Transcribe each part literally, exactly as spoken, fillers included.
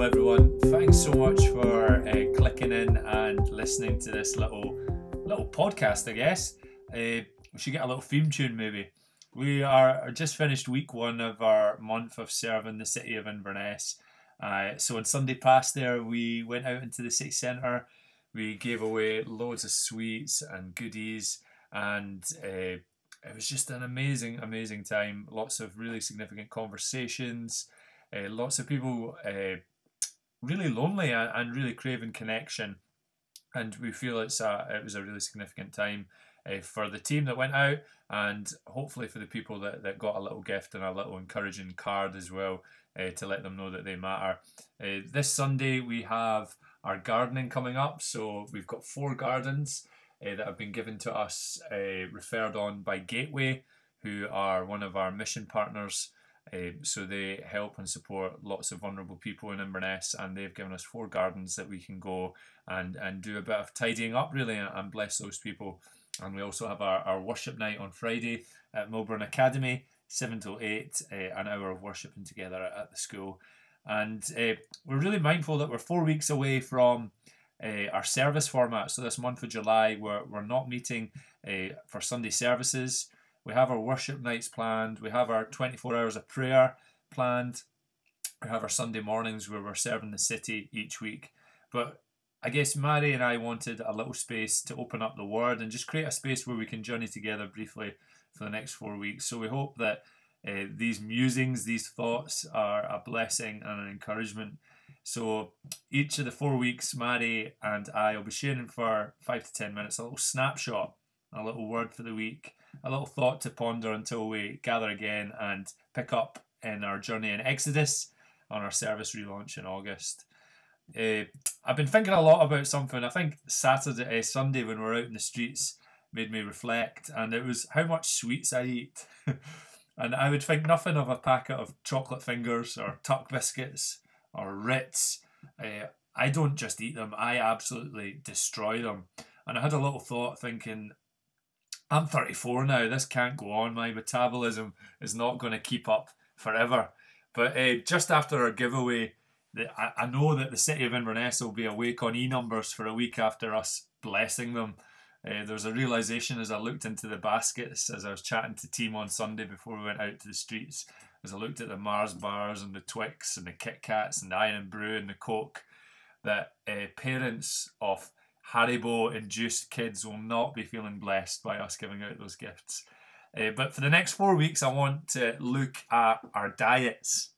Hello everyone, thanks so much for uh, clicking in and listening to this little little podcast, I guess. Uh, we should get a little theme tune maybe. We are just finished week one of our month of serving the city of Inverness. Uh, so on Sunday past there, we went out into the city centre. We gave away loads of sweets and goodies, and uh, it was just an amazing, amazing time. Lots of really significant conversations. Uh, lots of people uh, really lonely and, and really craving connection, and we feel it's a, it was a really significant time uh, for the team that went out, and hopefully for the people that, that got a little gift and a little encouraging card as well uh, to let them know that they matter. Uh, this Sunday we have our gardening coming up, so we've got four gardens uh, that have been given to us, uh, referred on by Gateway, who are one of our mission partners. Uh, so they help and support lots of vulnerable people in Inverness, and they've given us four gardens that we can go and, and do a bit of tidying up really and, and bless those people. And we also have our, our worship night on Friday at Milburn Academy, seven till eight, uh, an hour of worshiping together at, at the school. And uh, we're really mindful that we're four weeks away from uh, our service format. So this month of July we're, we're not meeting uh, for Sunday services. We have our worship nights planned, we have our twenty-four hours of prayer planned, we have our Sunday mornings where we're serving the city each week. But I guess Mary and I wanted a little space to open up the Word and just create a space where we can journey together briefly for the next four weeks. So we hope that uh, these musings, these thoughts are a blessing and an encouragement. So each of the four weeks, Mary and I will be sharing for five to ten minutes a little snapshot, a little word for the week, a little thought to ponder until we gather again and pick up in our journey in Exodus on our service relaunch in August. Uh, I've been thinking a lot about something. I think Saturday, uh, Sunday when we were out in the streets made me reflect, and it was how much sweets I eat. And I would think nothing of a packet of chocolate fingers or tuck biscuits or Ritz. Uh, I don't just eat them, I absolutely destroy them. And I had a little thought thinking, I'm thirty-four now, this can't go on, my metabolism is not going to keep up forever. But uh, just after our giveaway, the, I, I know that the City of Inverness will be awake on e-numbers for a week after us blessing them. Uh, there was a realisation as I looked into the baskets, as I was chatting to team on Sunday before we went out to the streets, as I looked at the Mars bars and the Twix and the Kit Kats and the Iron Brew and the Coke, that uh, parents of Haribo-induced kids will not be feeling blessed by us giving out those gifts. Uh, but for the next four weeks, I want to look at our diets.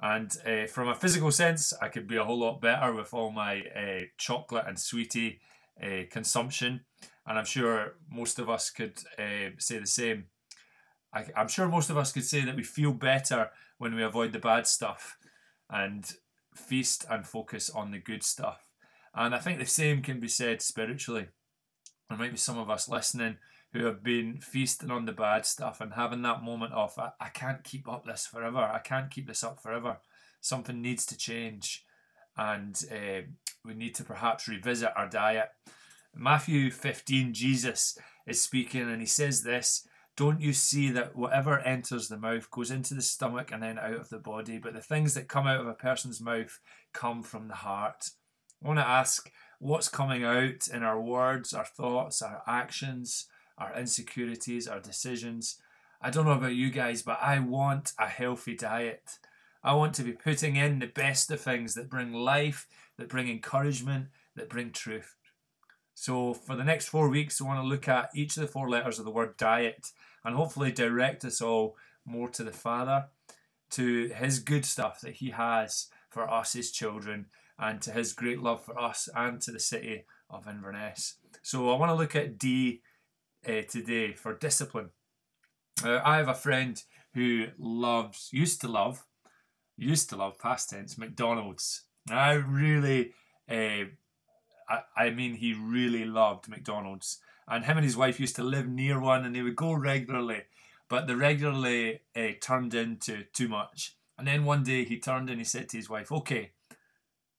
And uh, from a physical sense, I could be a whole lot better with all my uh, chocolate and sweetie uh, consumption. And I'm sure most of us could uh, say the same. I, I'm sure most of us could say that we feel better when we avoid the bad stuff and feast and focus on the good stuff. And I think the same can be said spiritually. There might be some of us listening who have been feasting on the bad stuff and having that moment of, I, I can't keep up this forever. I can't keep this up forever. Something needs to change. And uh, we need to perhaps revisit our diet. Matthew fifteen, Jesus is speaking and he says this, "Don't you see that whatever enters the mouth goes into the stomach and then out of the body? But the things that come out of a person's mouth come from the heart." I want to ask what's coming out in our words, our thoughts, our actions, our insecurities, our decisions. I don't know about you guys, but I want a healthy diet. I want to be putting in the best of things that bring life, that bring encouragement, that bring truth. So for the next four weeks, I want to look at each of the four letters of the word diet and hopefully direct us all more to the Father, to his good stuff that he has for us, his children, and to his great love for us and to the city of Inverness. So I want to look at D uh, today for discipline. Uh, I have a friend who loves, used to love, used to love, past tense, McDonald's. I really, uh, I, I mean he really loved McDonald's. And him and his wife used to live near one and they would go regularly. But the regularly uh, turned into too much. And then one day he turned and he said to his wife, "Okay,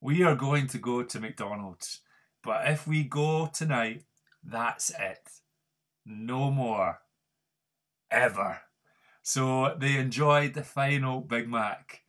we are going to go to McDonald's, but if we go tonight, that's it. No more. Ever." So they enjoyed the final Big Mac.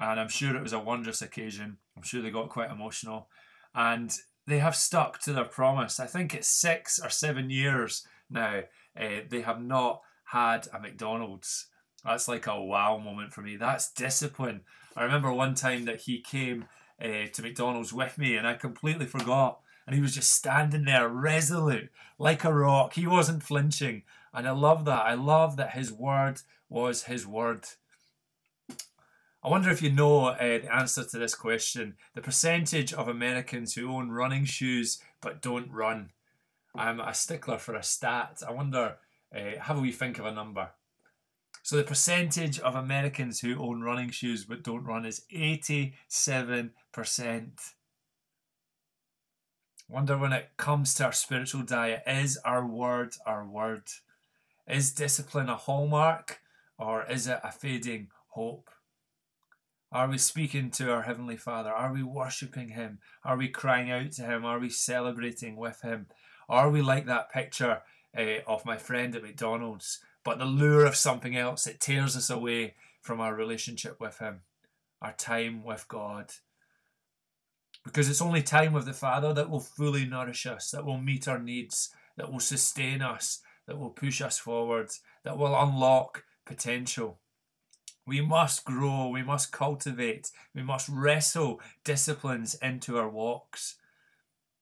and I'm sure it was a wondrous occasion. I'm sure they got quite emotional, and they have stuck to their promise. I think it's six or seven years now. Uh, they have not had a McDonald's. That's like a wow moment for me. That's discipline. I remember one time that he came uh, to McDonald's with me, and I completely forgot. And he was just standing there resolute, like a rock. He wasn't flinching. And I love that. I love that his word was his word. I wonder if you know uh, the answer to this question. The percentage of Americans who own running shoes but don't run. I'm a stickler for a stat. I wonder, uh, have a wee think of a number. So the percentage of Americans who own running shoes but don't run is eighty-seven percent. Wonder when it comes to our spiritual diet, is our word our word? Is discipline a hallmark, or is it a fading hope? Are we speaking to our Heavenly Father? Are we worshipping Him? Are we crying out to Him? Are we celebrating with Him? Are we like that picture uh, of my friend at McDonald's, but the lure of something else that tears us away from our relationship with Him, our time with God? Because it's only time with the Father that will fully nourish us, that will meet our needs, that will sustain us, that will push us forward, that will unlock potential. We must grow, we must cultivate, we must wrestle disciplines into our walks.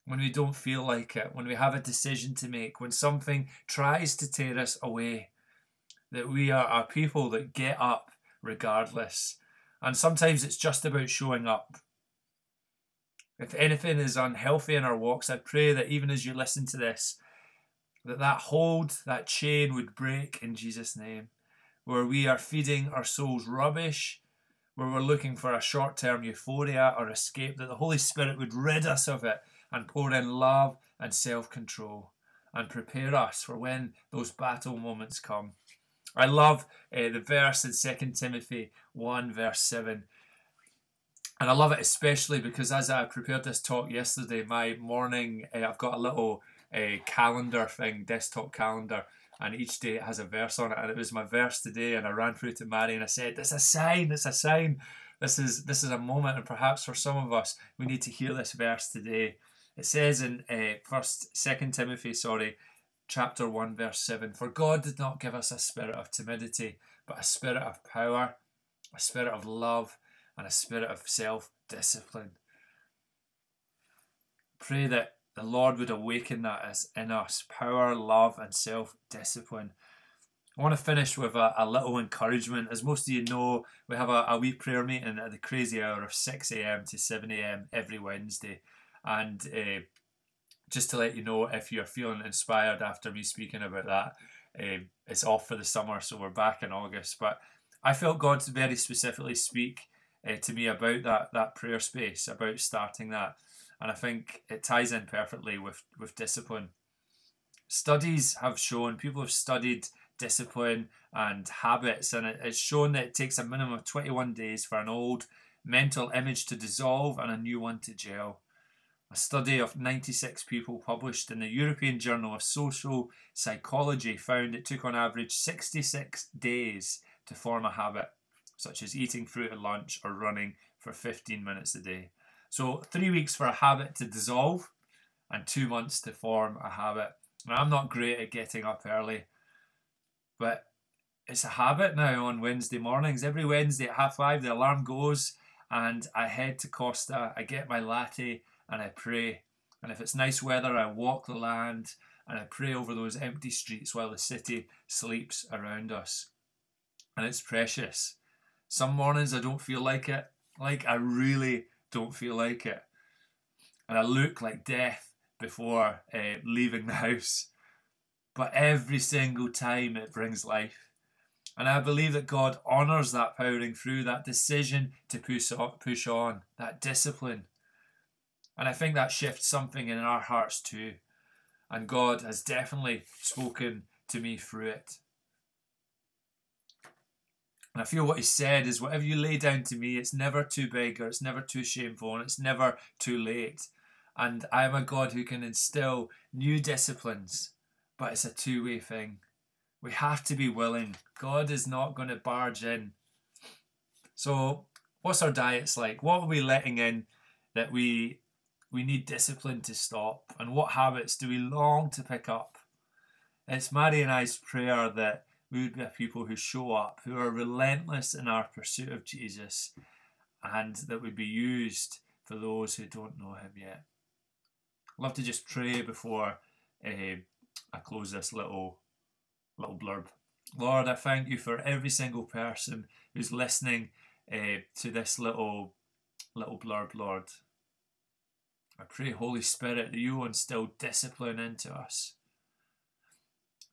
When we don't feel like it, when we have a decision to make, when something tries to tear us away, that we are a people that get up regardless. And sometimes it's just about showing up. If anything is unhealthy in our walks, I pray that even as you listen to this, that that hold, that chain would break in Jesus' name, where we are feeding our souls rubbish, where we're looking for a short-term euphoria or escape, that the Holy Spirit would rid us of it and pour in love and self-control and prepare us for when those battle moments come. I love uh, the verse in Second Timothy one, verse seven. And I love it especially because as I prepared this talk yesterday, my morning, uh, I've got a little uh, calendar thing, desktop calendar, and each day it has a verse on it. And it was my verse today, and I ran through to Mary and I said, "It's a sign, it's a sign. This is this is a moment," and perhaps for some of us, we need to hear this verse today. It says in uh, first, Second Timothy, sorry, chapter one, verse seven, "For God did not give us a spirit of timidity, but a spirit of power, a spirit of love, and a spirit of self-discipline." Pray that the Lord would awaken that as in us, power, love, and self-discipline. I want to finish with a, a little encouragement. As most of you know, we have a, a wee prayer meeting at the crazy hour of six a.m. to seven a.m. every Wednesday. And uh, just to let you know, if you're feeling inspired after me speaking about that, uh, it's off for the summer, so we're back in August. But I felt God to very specifically speak Uh, to me about that that prayer space, about starting that. And I think it ties in perfectly with, with discipline. Studies have shown, people have studied discipline and habits, and it, it's shown that it takes a minimum of twenty-one days for an old mental image to dissolve and a new one to gel. A study of ninety-six people published in the European Journal of Social Psychology found it took on average sixty-six days to form a habit, such as eating fruit at lunch or running for fifteen minutes a day. So three weeks for a habit to dissolve and two months to form a habit. Now, I'm not great at getting up early, but it's a habit now on Wednesday mornings. Every Wednesday at half five, the alarm goes and I head to Costa. I get my latte and I pray. And if it's nice weather, I walk the land and I pray over those empty streets while the city sleeps around us. And it's precious. Some mornings I don't feel like it, like I really don't feel like it. And I look like death before uh, leaving the house. But every single time it brings life. And I believe that God honours that powering through, that decision to push on, push on, that discipline. And I think that shifts something in our hearts too. And God has definitely spoken to me through it. And I feel what he said is, whatever you lay down to me, it's never too big or it's never too shameful and it's never too late. And I am a God who can instill new disciplines, but it's a two-way thing. We have to be willing. God is not going to barge in. So What's our diets like? What are we letting in that we we need discipline to stop? And what habits do we long to pick up? It's Mary and I's prayer that we would be a people who show up, who are relentless in our pursuit of Jesus, and that we'd be used for those who don't know him yet. I'd love to just pray before uh, I close this little little blurb. Lord, I thank you for every single person who's listening uh, to this little little blurb, Lord. I pray, Holy Spirit, that you instill discipline into us.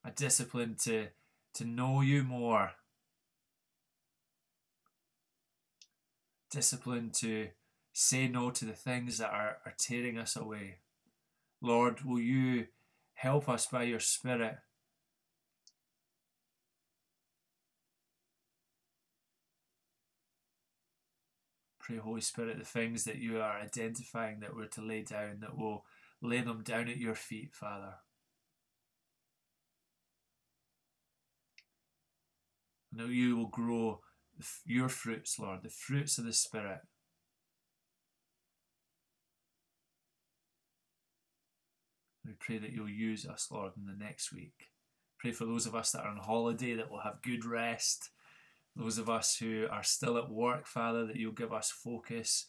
A discipline to, to know you more. Discipline to say no to the things that are, are tearing us away. Lord, will you help us by your Spirit? Pray, Holy Spirit, the things that you are identifying that we're to lay down, that we'll lay them down at your feet, Father. And that you will grow your fruits, Lord, the fruits of the Spirit. We pray that you'll use us, Lord, in the next week. Pray for those of us that are on holiday, that we'll have good rest. Those of us who are still at work, Father, that you'll give us focus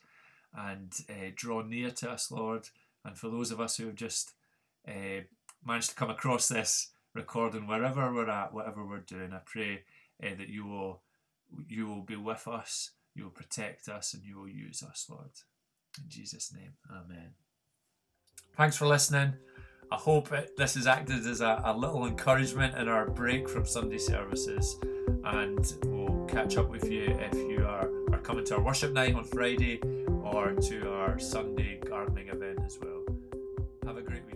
and uh, draw near to us, Lord. And for those of us who have just uh, managed to come across this recording, wherever we're at, whatever we're doing, I pray uh, that you will, you will be with us, you will protect us, and you will use us, Lord. In Jesus' name, amen. Thanks for listening. I hope it, this has acted as a, a little encouragement in our break from Sunday services, and we'll catch up with you if you are, are coming to our worship night on Friday or to our Sunday gardening event as well. Have a great week.